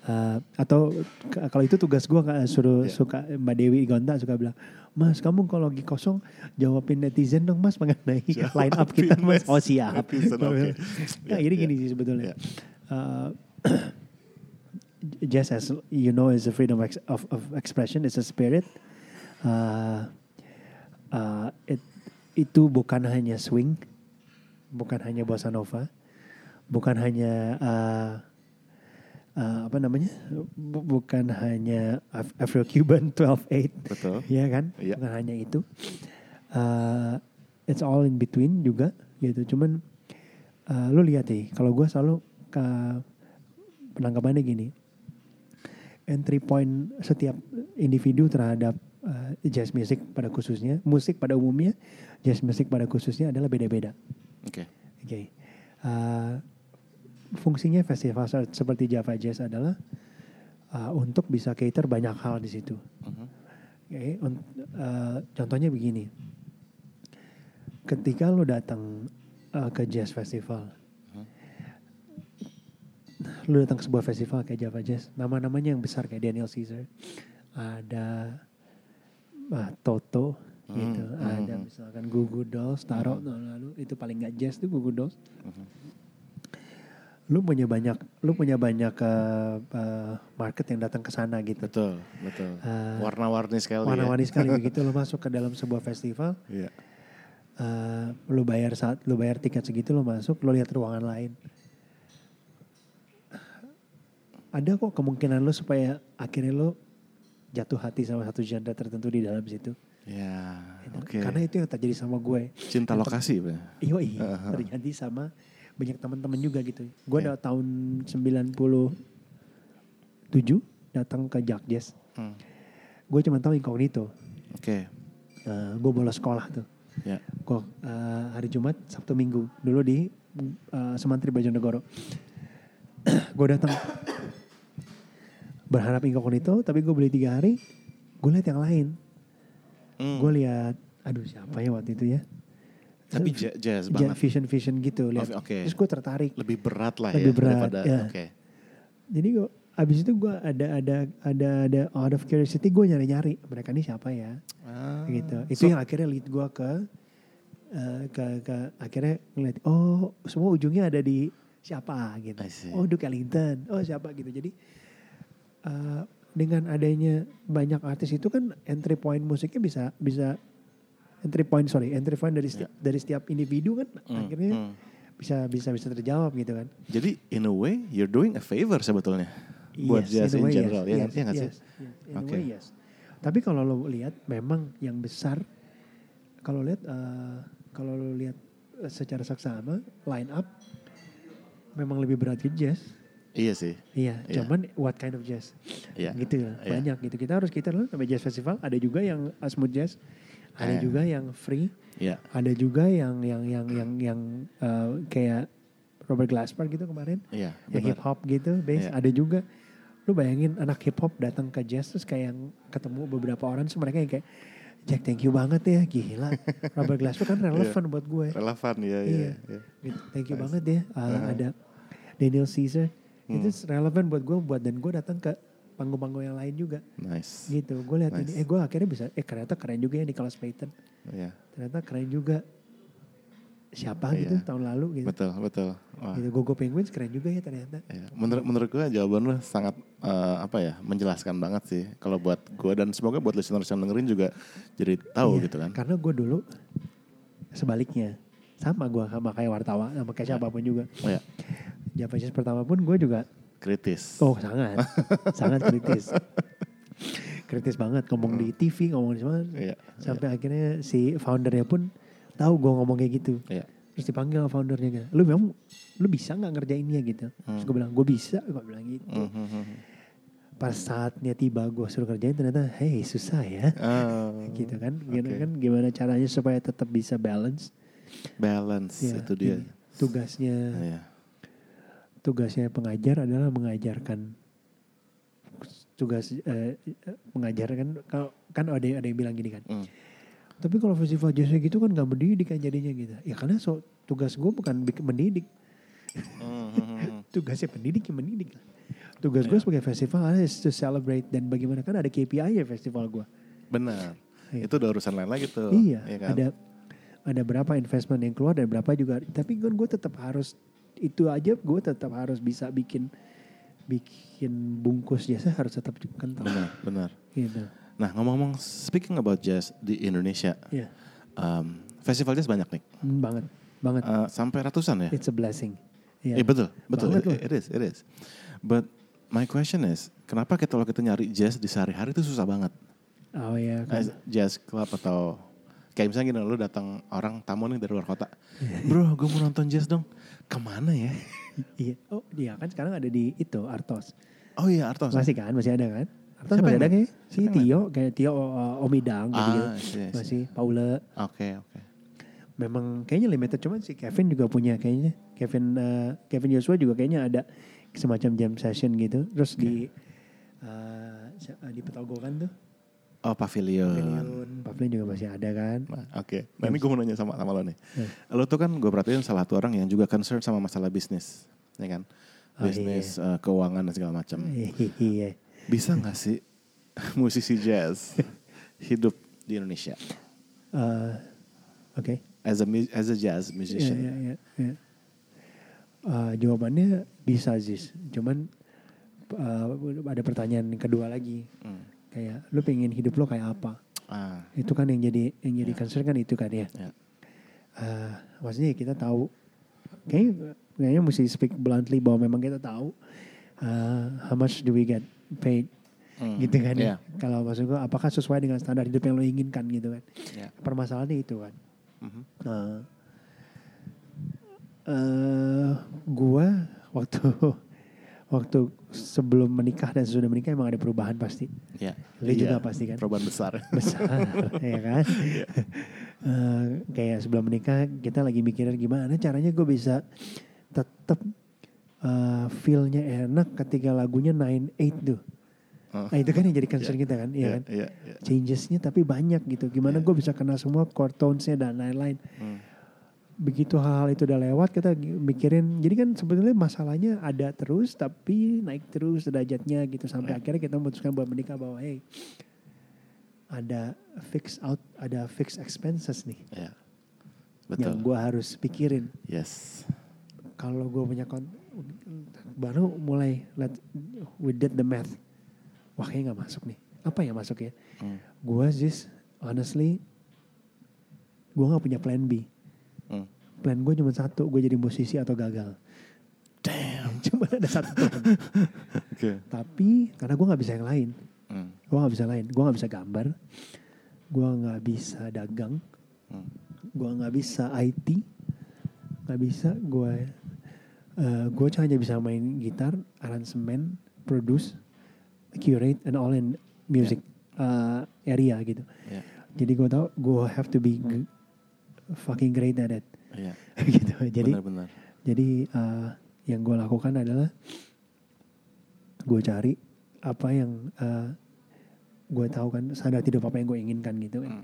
Uh, atau k- kalau itu tugas gue uh, suruh yeah. suka Mbak Dewi Gonta suka bilang, Mas kamu kalau lagi kosong jawabin netizen dong Mas mengenai jawabin line up kita Mas. Oh siap. Netizen, okay. Nah yeah, ini yeah. gini sih sebetulnya. Yeah. Uh, Jazz, as you know, is a freedom of, of, of expression. It's a spirit. Uh, uh, it, itu bukan hanya swing, bukan hanya bossa nova, bukan hanya uh, uh, apa namanya, bukan hanya Afro-Cuban twelve eight. Betul. Iya kan? Yeah. Bukan hanya itu. Uh, it's all in between juga, gitu. Cuman uh, lu lihat deh. Kalau gue selalu uh, penangkapannya gini. Entry point setiap individu terhadap uh, jazz music pada khususnya, musik pada umumnya, jazz music pada khususnya adalah beda-beda. Oke. Okay. Oke. Okay. Uh, fungsinya festival seperti Java Jazz adalah uh, untuk bisa cater banyak hal di situ. Uh-huh. Okay. Uh, contohnya begini. Ketika lo datang uh, ke jazz festival, lu datang ke sebuah festival kayak Java Jazz, nama-namanya yang besar kayak Daniel Caesar, ada ah, Toto, mm-hmm. gitu, ada misalkan Gugudolls, taruh mm-hmm. lalu itu paling nggak jazz tuh Gugudolls. Mm-hmm. Lu punya banyak, lu punya banyak uh, uh, market yang datang ke sana gitu. Betul, betul. Uh, warna-warni sekali. Warna-warni ya. sekali begitu lu masuk ke dalam sebuah festival. Yeah. Uh, lu bayar saat, lu bayar tiket segitu, lu masuk, lu lihat ruangan lain. Ada kok kemungkinan lo supaya akhirnya lo jatuh hati sama satu genre tertentu di dalam situ. Ya, okay. Karena itu yang terjadi sama gue. Cinta Entah, lokasi. Iya, iya. Uh-huh. Terjadi sama banyak teman-teman juga gitu. Gue yeah. dari tahun sembilan puluh tujuh datang ke Jack Jazz. Hmm. Gue cuma tahu incognito. Oke. Okay. Uh, gue bolos sekolah tuh. Yeah. Gue uh, hari Jumat, Sabtu, Minggu. Dulu di uh, Semantri Bajonegoro. Gue datang... berharap incognito, tapi gue beli tiga hari, gue lihat yang lain. Mm. Gue lihat, aduh siapa ya waktu itu ya. Tapi jazz, jazz banget. Vision-vision gitu. Lihat. Okay. Terus gue tertarik. Lebih berat lah Lebih ya. Lebih berat, daripada, ya. Okay. Jadi gue, abis itu gue ada ada ada ada out of curiosity, gue nyari-nyari. Mereka ini siapa ya. Ah. Gitu. Itu so, yang akhirnya lead gue ke, uh, ke, ke, akhirnya ngeliat, oh semua ujungnya ada di siapa gitu. Oh Duke Ellington, oh siapa gitu. Jadi, Uh, dengan adanya banyak artis itu kan entry point musiknya bisa bisa entry point sorry entry point dari setiap, yeah. dari setiap individu kan mm, akhirnya mm. bisa bisa bisa terjawab gitu kan. Jadi in a way you're doing a favor sebetulnya buat jazz in, in way, general yes, ya yes, yes, nggak yes, sih? Yes, in okay. a way yes. Tapi kalau lo lihat memang yang besar kalau lihat uh, kalau lo lihat secara saksama line up memang lebih berat ke jazz. Iya sih. Iya, yeah. Cuman what kind of jazz? Yeah. Gitu lah, yeah. Banyak gitu. Kita harus kita loh sampai jazz festival, ada juga yang smooth jazz, ada yeah. juga yang free, yeah. ada juga yang yang yang yang yang uh, kayak Robert Glasper gitu kemarin, yeah, yang hip hop gitu, bass, yeah. ada juga. Lu bayangin anak hip hop datang ke jazz terus kayak yang ketemu beberapa orang, terus mereka yang kayak Jack thank you banget ya, gila. Robert Glasper kan relevan yeah. buat gue. Relevan ya, yeah, iya. Yeah. Yeah. Thank you nice. Banget ya. Uh, uh-huh. Ada Daniel Caesar. Hmm. Itu relevan buat gue, buat dan gue datang ke panggung-panggung yang lain juga. Nice. Gitu, gue lihat nice. Ini. Eh gue akhirnya bisa. Eh ternyata keren juga ya Nicholas Payton. Yeah. Ternyata keren juga. Siapa yeah. gitu tahun lalu gitu. Betul, betul. Wah. Gitu, Gogo Penguins keren juga ya ternyata. Yeah. Menurut menurut gue jawaban lo sangat Uh, apa ya menjelaskan banget sih kalau buat gue, dan semoga buat listeners yang dengerin juga jadi tahu iya, gitu kan, karena gue dulu sebaliknya sama gue sama kayak wartawan sama kayak siapapun juga iya. Java Jazz pertama pun gue juga kritis, oh sangat sangat kritis kritis banget ngomong hmm. di T V ngomong di mana iya, sampai iya. akhirnya si foundernya pun tahu gue ngomong kayak gitu iya. Terus dipanggil foundernya gitu, lu memang lu bisa nggak ngerjainnya gitu hmm. Terus gue bilang gue bisa, gue bilang gitu hmm. Pas saatnya tiba gue suruh kerjain ternyata hey susah ya oh, gitu kan, gimana okay. kan gimana caranya supaya tetap bisa balance balance ya, itu dia tugasnya oh, yeah. tugasnya pengajar adalah mengajarkan tugas eh, mengajarkan kalau kan ada yang, ada yang bilang gini kan mm. tapi kalau festival jazz gitu kan nggak mendidik kan jadinya gitu ya, karena so, tugas gue bukan mendidik mm-hmm. tugasnya pendidik ya mendidik. Tugas yeah. gue sebagai festival is to celebrate, dan bagaimana kan ada K P I ya festival gue. Benar. Iya. Itu udah urusan lain lagi tuh. Iya. Ya kan? Ada ada berapa investment yang keluar dan berapa juga. Tapi gue tetap harus itu aja. Gue tetap harus bisa bikin bikin bungkus jasa harus tetap kental. Benar. Benar. Gitu. Nah ngomong-ngomong speaking about jazz di Indonesia, yeah. um, festival jazz banyak nih. Mm, banget, banget. Uh, sampai ratusan ya. It's a blessing. Iya yeah. eh, betul, betul. Banget, it, it is, it is. But my question is, kenapa kita kalau kita nyari jazz di sehari-hari itu susah banget? Oh iya. Kan. Jazz club atau kayak misalnya gini, lu datang orang tamu nih dari luar kota. Bro, gue mau nonton jazz dong. Kemana ya? Iya. Oh iya kan sekarang ada di itu, Artos. Oh iya, Artos. Masih kan? Masih ada kan? Artos siapa masih ada kan? Si siapa Tio, kan? Kayak Tio uh, Omidang gitu. Ah, iya, masih iya. Paula. Oke, okay, oke. Okay. Memang kayaknya limited, cuman si Kevin juga punya kayaknya. Kevin uh, Kevin Joshua juga kayaknya ada semacam jam session gitu, terus okay. di uh, di Petogokan tuh. Oh pavilion. Pavilion, pavilion juga masih ada kan. Nah, oke. Okay. Nah ini gue mau nanya sama sama lo nih. Eh. Lo tuh kan gue perhatiin salah satu orang yang juga concern sama masalah bisnis, ya kan? Oh, bisnis iya. uh, keuangan dan segala macam. Iya. Bisa nggak sih musisi jazz hidup di Indonesia? Uh, oke. Okay. As a as a jazz musician. Yeah, yeah, yeah, yeah. Uh, jawabannya bisa sih, cuman uh, ada pertanyaan kedua lagi, hmm. kayak lu pengen hidup lo kayak apa? Ah. Itu kan yang jadi yang jadi yeah. concern kan itu kan ya. Yeah. Uh, maksudnya kita tahu, kayaknya, kayaknya mesti speak bluntly bahwa memang kita tahu uh, how much do we get paid, hmm. gitu kan? Yeah. Ya? Kalau maksud gua, apakah sesuai dengan standar hidup yang lo inginkan gitu kan? Yeah. Permasalahannya itu kan. Mm-hmm. Uh, Uh, gua waktu waktu sebelum menikah dan sesudah menikah emang ada perubahan pasti. Iya. Yeah. Lu yeah. juga pasti kan. Perubahan besar. Besar, ya kan. Yeah. Uh, kayak sebelum menikah kita lagi mikirin gimana caranya gue bisa tetap uh, feel-nya enak ketika lagunya sembilan delapan tuh. Oh. Nah itu kan yang jadi concern yeah. kita kan, iya yeah, kan. Yeah, yeah. Changes-nya tapi banyak gitu. Gimana yeah. gue bisa kena semua chord tones-nya dan lain-lain. Hmm. Begitu hal-hal itu udah lewat kita mikirin, jadi kan sebetulnya masalahnya ada terus tapi naik terus derajatnya gitu sampai right. akhirnya kita memutuskan buat menikah bahwa hey ada fixed out ada fixed expenses nih yeah. Betul. Yang gue harus pikirin yes kalau gue punya kon baru mulai let we did the math wah kayaknya nggak masuk nih apa ya masuk ya mm. gue just honestly gue nggak punya plan B. Hmm. Plan gue cuma satu, gue jadi musisi atau gagal. Damn, cuma ada satu plan. Okay. Tapi karena gue nggak bisa yang lain, hmm. gue nggak bisa lain, gue nggak bisa gambar, gue nggak bisa dagang, hmm. gue nggak bisa I T, nggak bisa gue uh, gue hanya bisa main gitar, aransemen, produce, curate, and all in music yeah. uh, area gitu. Yeah. Jadi gue tau gue have to be g- fucking great at it. Yeah. Gitu. Jadi, benar, benar. jadi uh, yang gue lakukan adalah gue cari apa yang uh, gue tahu kan, sadar hidup apa yang gue inginkan gitu kan. Mm.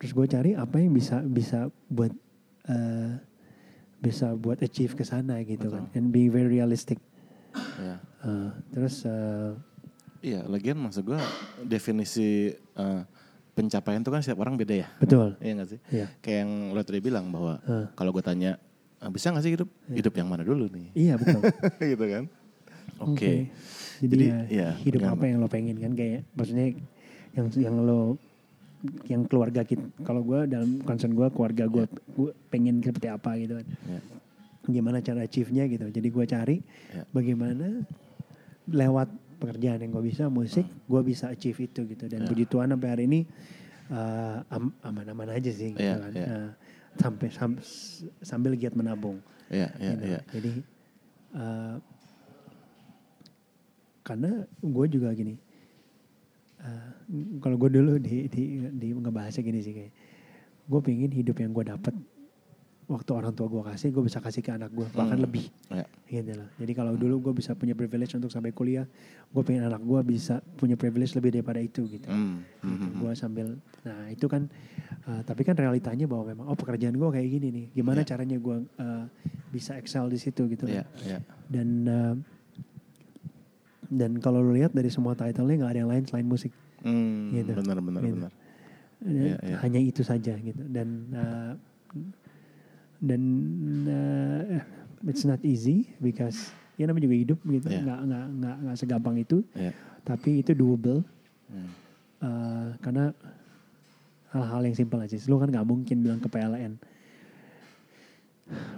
Terus gue cari apa yang bisa bisa buat uh, bisa buat achieve kesana gitu. Betul. Kan. And being very realistic. Yeah. Uh, terus. Uh, iya, lagian maksud gue definisi uh, pencapaian itu kan setiap orang beda ya. Betul. Iya nggak sih? Iya. Kayak yang lo tadi bilang bahwa uh. kalau gue tanya bisa nggak sih hidup yeah. hidup yang mana dulu nih? Iya betul. Gitu kan? Oke. Okay. Okay. Jadi, Jadi ya, hidup apa yang lo pengen kan, kayak maksudnya yang yang lo yang keluarga kita. Kalau gue dalam concern gue keluarga gue yeah. pengen seperti apa gitu kan? Yeah. Gimana cara achieve-nya gitu? Jadi gue cari yeah. bagaimana lewat pekerjaan yang gue bisa, musik, gue bisa achieve itu gitu. Dan yeah. puji Tuhan sampai hari ini uh, am, aman-aman aja sih gitu yeah, kan. Yeah. Uh, sampai sam, sambil giat menabung. Yeah, yeah, gitu. yeah. Jadi uh, karena gue juga gini, uh, kalau gue dulu di, di, di ngebahasnya gini sih kayak, gue pengen hidup yang gue dapat waktu orang tua gue kasih, gue bisa kasih ke anak gue, bahkan hmm. lebih. Yeah. Gitu lah. Jadi kalau dulu gue bisa punya privilege untuk sampai kuliah, gue pengen anak gue bisa punya privilege lebih daripada itu gitu. Hmm. Gitu. Gue sambil, nah itu kan, uh, tapi kan realitanya bahwa memang, oh pekerjaan gue kayak gini nih, gimana yeah. caranya gue uh, bisa excel di situ gitu. Yeah. Kan. Yeah. Dan uh, dan kalau lo lihat dari semua title-nya nggak ada yang lain selain musik. Hmm. Gitu. Benar-benar. Gitu. Benar. Yeah, yeah. Hanya itu saja gitu. Dan uh, dan uh, it's not easy because ya namanya juga hidup gitu, yeah. nggak nggak nggak nggak segampang itu, yeah. tapi itu doable mm. uh, karena hal-hal yang simpel aja. Lo kan nggak mungkin bilang ke P L N,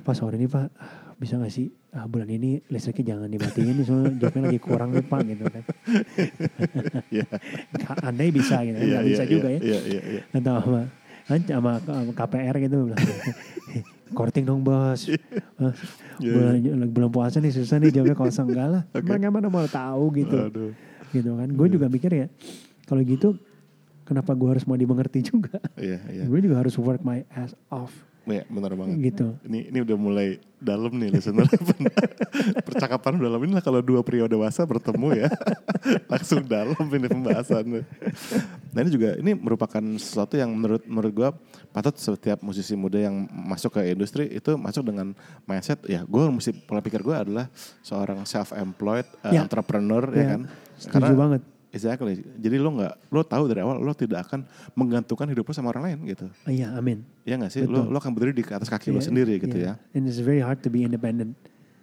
Pak sore ini Pak bisa nggak sih ah, bulan ini listriknya jangan dimatiin nih soalnya jobnya lagi kurang nih Pak gitu kan. yeah. Andai bisa gitu, yeah, nggak yeah, bisa yeah, juga yeah, ya yeah, yeah, yeah. Entah apa sama K P R gitu bilang. Korting dong bos, yeah. bulan yeah. belum puasa nih susah nih jamnya kosong, enggak lah, okay. mereka mana mau tahu gitu, aduh. Gitu kan, gue yeah. juga mikir ya, kalau gitu kenapa gue harus mau dimengerti juga, yeah, yeah. gue juga harus work my ass off, ya yeah, benar banget, gitu. Ini ini udah mulai dalam nih listener, percakapan dalam ini lah kalau dua periode bahasa bertemu ya, langsung dalam ini pembahasannya. Nah ini juga ini merupakan sesuatu yang menurut menurut gue patut setiap musisi muda yang masuk ke industri itu masuk dengan mindset ya gue mesti pola pikir gue adalah seorang self-employed uh, ya. entrepreneur ya, ya kan. Setuju banget. Exactly. Jadi lo nggak lo tahu dari awal lo tidak akan menggantungkan hidup lo sama orang lain gitu. Iya, I amin. Mean. Iya nggak sih? Betul. Lo lo akan berdiri di atas kaki yeah, lo sendiri yeah. gitu ya. And it's very hard to be independent.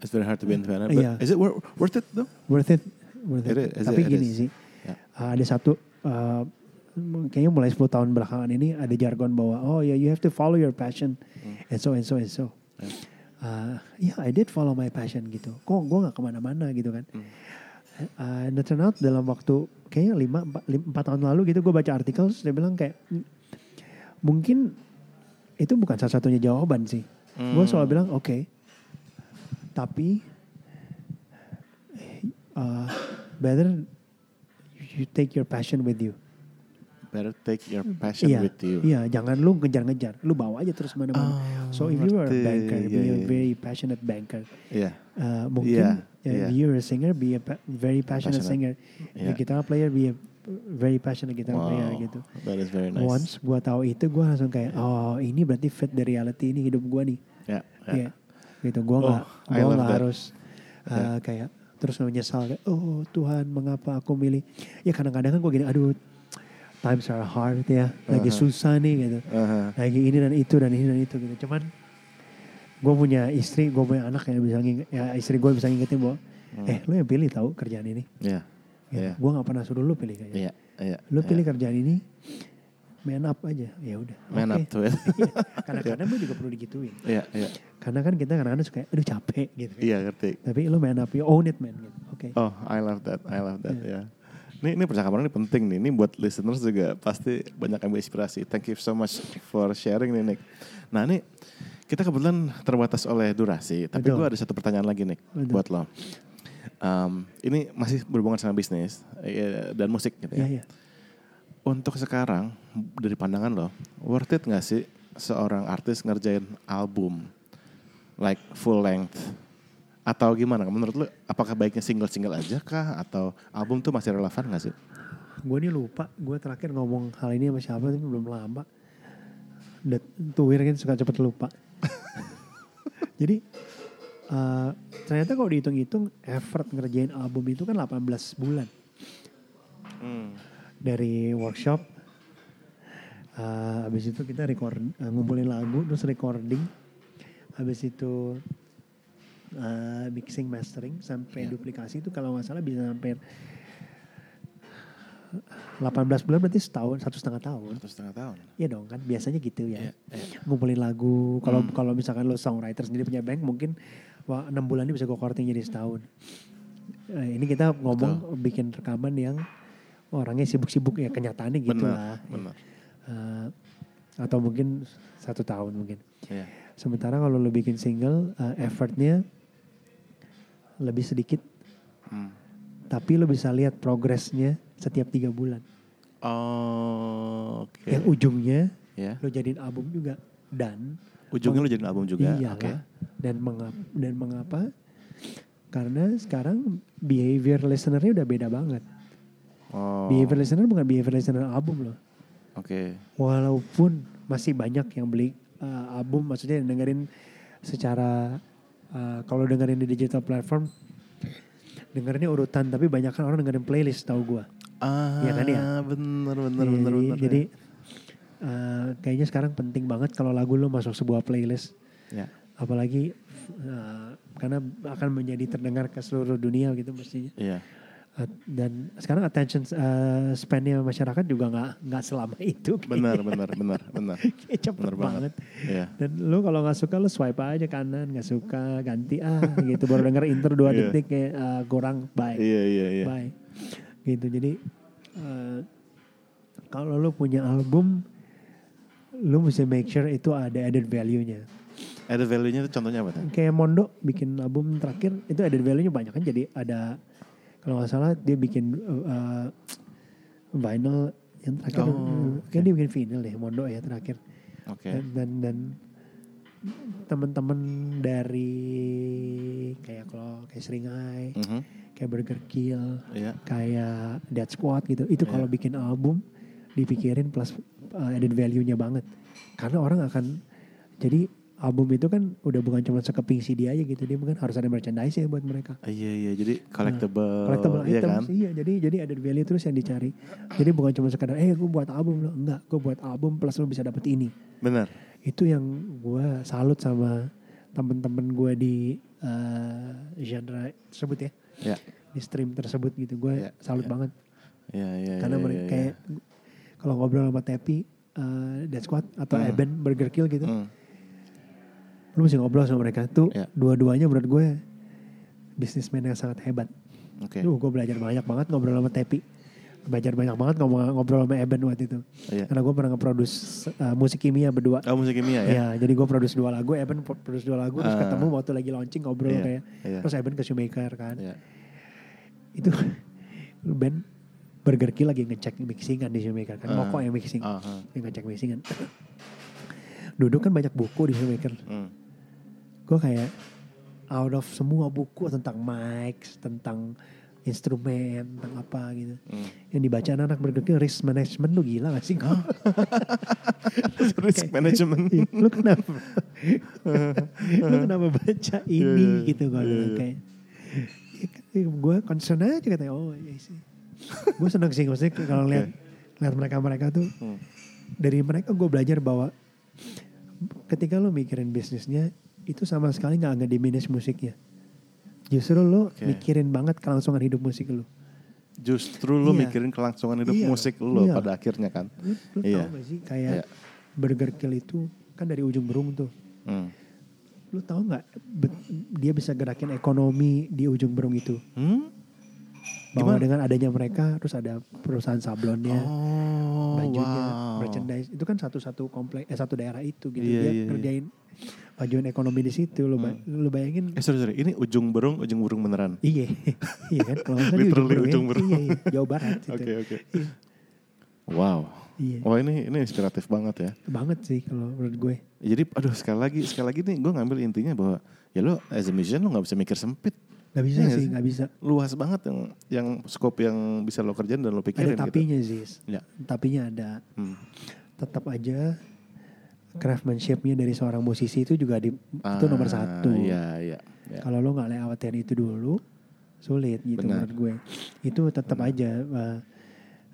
It's very hard to be independent. But yeah. Is it worth it though? Worth it. Worth it. it is, Tapi it, it gini is. sih. Yeah. Uh, ada satu. Uh, Kayaknya mulai sepuluh tahun belakangan ini ada jargon bahwa oh ya yeah, you have to follow your passion hmm. and so and so and so. Yeah. Uh, yeah, I did follow my passion gitu. Kok gue nggak kemana-mana gitu kan? Hmm. Uh, and it turned out dalam waktu kayaknya lima empat tahun lalu gitu gue baca artikel terus dia bilang kayak mungkin itu bukan satu-satunya jawaban sih. Hmm. Gue selalu bilang oke, okay, tapi uh, better you take your passion with you. Better take your passion yeah, with you. Iya, yeah, jangan lu ngejar-ngejar. Lu bawa aja terus mana-mana. Oh, so if you are a banker, yeah, be a yeah. very passionate banker. Yeah. Uh, mungkin yeah, uh, yeah. you're a singer, be a pa- very passionate, passionate. singer. Yeah. A guitar player, be a very passionate guitar wow, player gitu. That is very nice. Once gue tahu itu, gue langsung kayak, yeah. oh ini berarti fit the reality, ini hidup gue nih. Iya. Yeah, yeah. yeah. Gitu, gue nggak, oh, gue nggak harus uh, yeah. kayak terus menyesal kayak, oh Tuhan mengapa aku milih? Ya kadang-kadang kan gue gini, aduh. Times are hard ya, lagi uh-huh. susah nih gitu, uh-huh. lagi ini dan itu dan ini dan itu gitu. Cuman gue punya istri, gue punya anak yang bisa nginget, ya istri gue bisa ngingetin bahwa, hmm. eh lu yang pilih tahu kerjaan ini. Yeah. Gitu. Yeah. Gue nggak pernah suruh lu pilih kayaknya. Yeah. Yeah. Lu pilih yeah. kerjaan ini, man up aja, ya udah. Man okay. up tuh. Karena kadang gue juga perlu digituin. Iya. Yeah. Yeah. Karena kan kita kadang-kadang suka, aduh capek gitu. Iya yeah, ngerti. Tapi lu man up, you own it man. Gitu. Oke. Okay. Oh, I love that, I love that. Ya. Yeah. Yeah. Ini, ini percakapan ini penting nih. Ini buat listeners juga pasti banyak ambil inspirasi. Thank you so much for sharing nih Nick. Nah ini Kita kebetulan terbatas oleh durasi, tapi gue ada satu pertanyaan lagi nih Betul. buat lo. Um, ini masih berhubungan sama bisnis dan musik gitu ya. Ya, ya. Untuk sekarang dari pandangan lo, worth it nggak sih seorang artis ngerjain album like full length? Atau gimana? Menurut lu apakah baiknya single-single aja kah? Atau album tuh masih relevan gak sih? Gue nih lupa. Gue terakhir ngomong hal ini sama siapa tapi belum lama. Dan tuh kan suka cepet lupa. Jadi uh, ternyata kalau dihitung-hitung effort ngerjain album itu kan delapan belas bulan. Hmm. Dari workshop. Uh, habis itu kita record, uh, ngumpulin lagu terus recording. Habis itu... Uh, mixing, mastering sampai yeah. duplikasi itu kalau nggak salah bisa sampai delapan belas bulan, berarti setahun, satu setengah tahun. Satu setengah tahun. Iya dong kan, biasanya gitu ya. Yeah, yeah. Ngumpulin lagu. Kalau hmm. kalau misalkan lo songwriter sendiri punya bank, mungkin wah, enam bulan ini bisa gue korting jadi setahun. Uh, ini kita ngomong Betul. bikin rekaman yang orangnya sibuk-sibuk ya, kenyataannya gitu benar, lah. Benar. Uh, atau mungkin satu tahun mungkin. Yeah. Sementara kalau lo bikin single, uh, effortnya lebih sedikit, hmm. tapi lo bisa lihat progresnya setiap tiga bulan. Oh, oke. Okay. Yang ujungnya yeah. lo jadiin album juga dan ujungnya meng- lo jadiin album juga. Iya. Okay. Dan mengapa? Dan mengapa? Karena sekarang behavior listenernya udah beda banget. Oh. Behavior listener bukan behavior listener album lo. Oke. Okay. Walaupun masih banyak yang beli uh, album, maksudnya dengerin secara Uh, kalau dengerin di digital platform, dengerinnya urutan, tapi banyak kan orang dengerin playlist, tahu gue. Ah, ya kan ya. Bener, bener, jadi, bener, bener. Jadi uh, kayaknya sekarang penting banget kalau lagu lo masuk sebuah playlist. Ya. Apalagi uh, karena akan menjadi terdengar ke seluruh dunia gitu mestinya. Iya. Uh, dan sekarang attention uh, span-nya masyarakat juga nggak nggak selama itu. Bener, bener, bener, bener. Cepet bener banget. banget. Yeah. Dan lo kalau nggak suka lo swipe aja kanan, nggak suka ganti ah gitu. Baru denger intro dua yeah. detik kayak uh, gorang bye, yeah, yeah, yeah. bye. Gitu. Jadi uh, kalau lo punya album, lo mesti make sure itu ada added value-nya. Added value-nya itu contohnya apa? Kayak Mondo bikin album terakhir itu added value-nya banyak kan. Jadi ada, kalau nggak salah dia bikin uh, vinyl yang terakhir, oh, okay. kan dia bikin vinyl deh, Mondo ya terakhir. Okay. Dan, dan dan teman-teman dari kayak kalau kayak Seringai, mm-hmm. kayak Burgerkill, yeah. kayak Dead Squad gitu, itu yeah. kalau bikin album dipikirin plus uh, added value-nya banget, karena orang akan jadi album itu kan udah bukan cuma sekeping C D aja gitu, dia mungkin harus ada merchandise ya buat mereka. Iya iya, jadi collectible, nah, collectible items, iya kan? Iya, jadi jadi ada value terus yang dicari. Jadi bukan cuma sekadar eh gue buat album lo, enggak, gue buat album plus lo bisa dapet ini. Benar. Itu yang gue salut sama temen-temen gue di uh, genre tersebut ya, ya, di stream tersebut gitu, gue ya, salut ya. banget. Iya iya. Karena ya, mereka ya, ya. kayak kalau ngobrol sama Tepi, uh, Dead Squad atau hmm. Eben, Burgerkill gitu. Hmm. Lu mesti ngobrol sama mereka tuh yeah. dua-duanya menurut gue bisnismen yang sangat hebat. Okay. Duh, gue belajar banyak banget ngobrol sama Tepi, belajar banyak banget ngobrol sama Eben waktu itu. Yeah. Karena gue pernah nge-produce uh, Musik Kimia berdua. Oh, Musik Kimia ya. Ya, jadi gue produce dua lagu, Eben produce dua lagu, uh, terus ketemu waktu lagi launching ngobrol yeah, kayak. Yeah. Terus Eben ke Shoemaker kan. Yeah. Itu band Burgerkill lagi ngecek mixingan di Shoemaker kan. Uh, Moko yang mixing. Uh, uh. Yang ngecek mixingan. Duduk kan banyak buku di Shoemaker. Hmm. Gue kayak out of semua buku tentang mic, tentang instrumen, tentang apa gitu. Hmm. Yang dibaca anak-anak berdua, risk management lu gila gak sih? Huh? Risk management. Lu kenapa? Lu kenapa baca ini yeah, gitu gue yeah, yeah. kayak. Gue concern aja katanya. Oh iya sih. Gue seneng sih maksudnya kalau okay. lihat lihat mereka-mereka tuh. Hmm. Dari mereka gue belajar bahwa ketika lu mikirin bisnisnya, itu sama sekali gak nge-diminish musiknya. Justru lo okay. mikirin banget kelangsungan hidup musik lo. Justru lo iya. mikirin kelangsungan hidup iya. musik lo iya. pada akhirnya kan. Lo, lo iya. tau gak sih kayak iya. Burgerkill itu kan dari Ujungberung tuh. Hmm. Lo tau gak dia bisa gerakin ekonomi di Ujungberung itu. Hmm? Bahwa gimana? Dengan adanya mereka terus ada perusahaan sablonnya, oh, bajunya, wow, merchandise itu kan satu-satu komplek eh satu daerah itu gitu, yeah, dia yeah, kerjain yeah. Bajuan ekonomi di situ, lo ba- hmm. lo bayangin. Eh sorry sorry, ini Ujungberung Ujungberung beneran. Iya, iya kan, kalau nggak salah Ujungberung, iya, iya, Jawa Barat. Oke oke. Okay, okay. Iya. Wow. Iya. Wah, oh, ini ini inspiratif banget ya. Banget sih kalau menurut gue. Jadi aduh sekali lagi sekali lagi nih gue ngambil intinya bahwa ya lo as a musician lo nggak bisa mikir sempit. Gak bisa ya, sih, gak bisa. Luas banget yang yang skop yang bisa lo kerjain dan lo pikirin. Ada tapinya gitu. Sih, ya. Tapinya ada. Hmm. Tetap aja craftsmanship-nya dari seorang musisi itu juga di, ah, itu nomor satu. Iya, iya, iya. Kalau lo gak lewatin itu dulu, sulit gitu. Benar. Menurut gue. Itu tetap hmm. aja uh,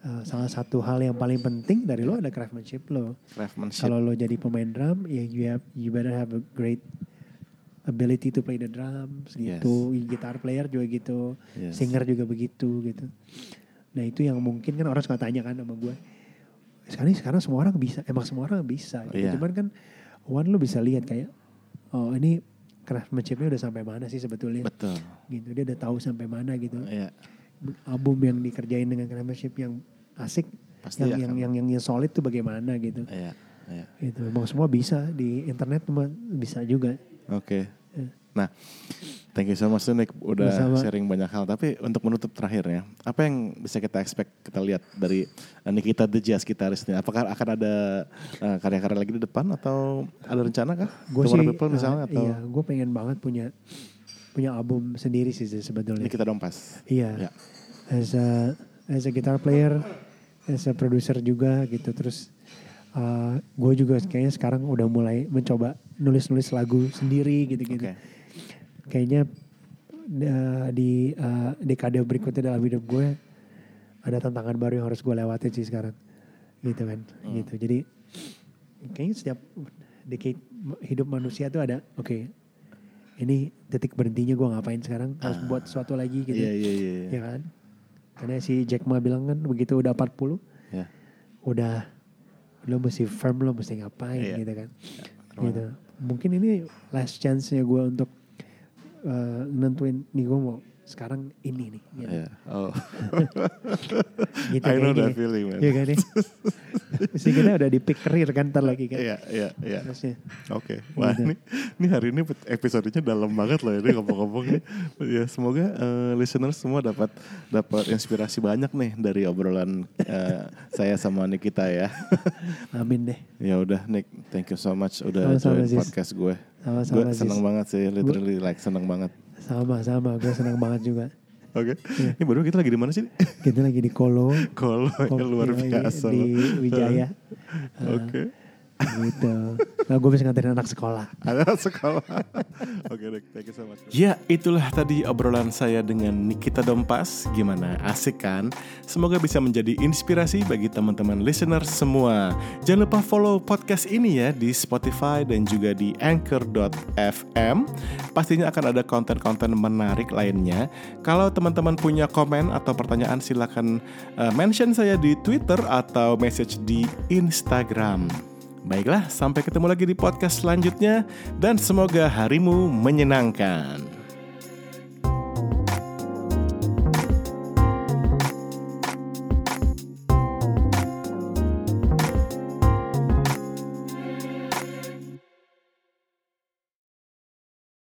uh, salah satu hal yang paling penting dari lo ada craftsmanship lo. Craftsmanship. Kalau lo jadi pemain drum, ya you have, you better have a great ability to play the drums gitu, yes. Gitar player juga gitu, yes. Singer juga begitu gitu. Nah itu yang mungkin kan orang suka tanya kan sama gue. Sekarang sekarang semua orang bisa, emang semua orang bisa. Gitu. Yeah. Cuman kan, one lu bisa lihat kayak, oh ini craftsmanship-nya udah sampai mana sih sebetulnya? Betul. Gitu dia udah tahu sampai mana gitu. Yeah. Album yang dikerjain dengan craftsmanship yang asik, pasti yang, yang, yang yang yang solid tuh bagaimana gitu? Yeah. Yeah. Itu emang semua bisa di internet bisa juga. Oke, okay. Nah, thank you so much Nick udah Bersama. sharing banyak hal. Tapi untuk menutup terakhir ya, apa yang bisa kita expect, kita lihat dari Nikita the Jazz Guitarist ini? Apakah akan ada uh, karya-karya lagi di depan atau ada rencana kah? Gue sih, people, misalnya, uh, atau? Iya, gue pengen banget punya punya album sendiri sih sebetulnya. Nikita Dompas. Iya, yeah. as a as a guitar player, as a producer juga gitu terus. Uh, gue juga kayaknya sekarang udah mulai mencoba nulis-nulis lagu sendiri gitu-gitu. Okay. Kayaknya uh, di uh, dekade berikutnya dalam hidup gue ada tantangan baru yang harus gue lewatin sih sekarang, gitu kan. Hmm. Gitu. Jadi kayaknya setiap dekade hidup manusia tuh ada, oke, okay, ini titik berhentinya gue ngapain sekarang? Harus ah. buat sesuatu lagi gitu, yeah, yeah, yeah, yeah. Ya kan? Karena si Jack Ma bilang kan begitu udah empat puluh, yeah. udah lo mesti firm, lo mesti ngapain yeah. gitu kan. Yeah, gitu. Mungkin ini last chance-nya gue untuk uh, nentuin nih gue mau sekarang ini nih. Gitu. Yeah. Oh. gitu, I know that gini. Feeling man. Iya kan nih. Mesti kita udah di pick career kan ntar lagi kan. Iya, iya, iya. Oke. Wah gitu. Ini, ini hari ini episodenya dalam banget loh ini ngomong-ngomong nih. Ya semoga uh, listeners semua dapat dapat inspirasi banyak nih dari obrolan uh, saya sama Nikita ya. Amin deh. Ya udah Nick, thank you so much udah join podcast gue. Gue seneng banget sih, literally like seneng banget. Sama-sama, gue seneng banget juga. Oke, okay. ya. Ini baru kita lagi di mana sih? Kita lagi di Kolo. Kolo yang luar biasa. Di Wijaya. uh, Oke. Okay. Gitu. Nah, gue bisa nganterin anak sekolah. Anak sekolah. Oke, okay, thank you so much. Ya, itulah tadi obrolan saya dengan Nikita Dompas. Gimana? Asik kan? Semoga bisa menjadi inspirasi bagi teman-teman listener semua. Jangan lupa follow podcast ini ya di Spotify dan juga di anchor dot f m. Pastinya akan ada konten-konten menarik lainnya. Kalau teman-teman punya komen atau pertanyaan silakan uh, mention saya di Twitter atau message di Instagram. Baiklah, sampai ketemu lagi di podcast selanjutnya dan semoga harimu menyenangkan.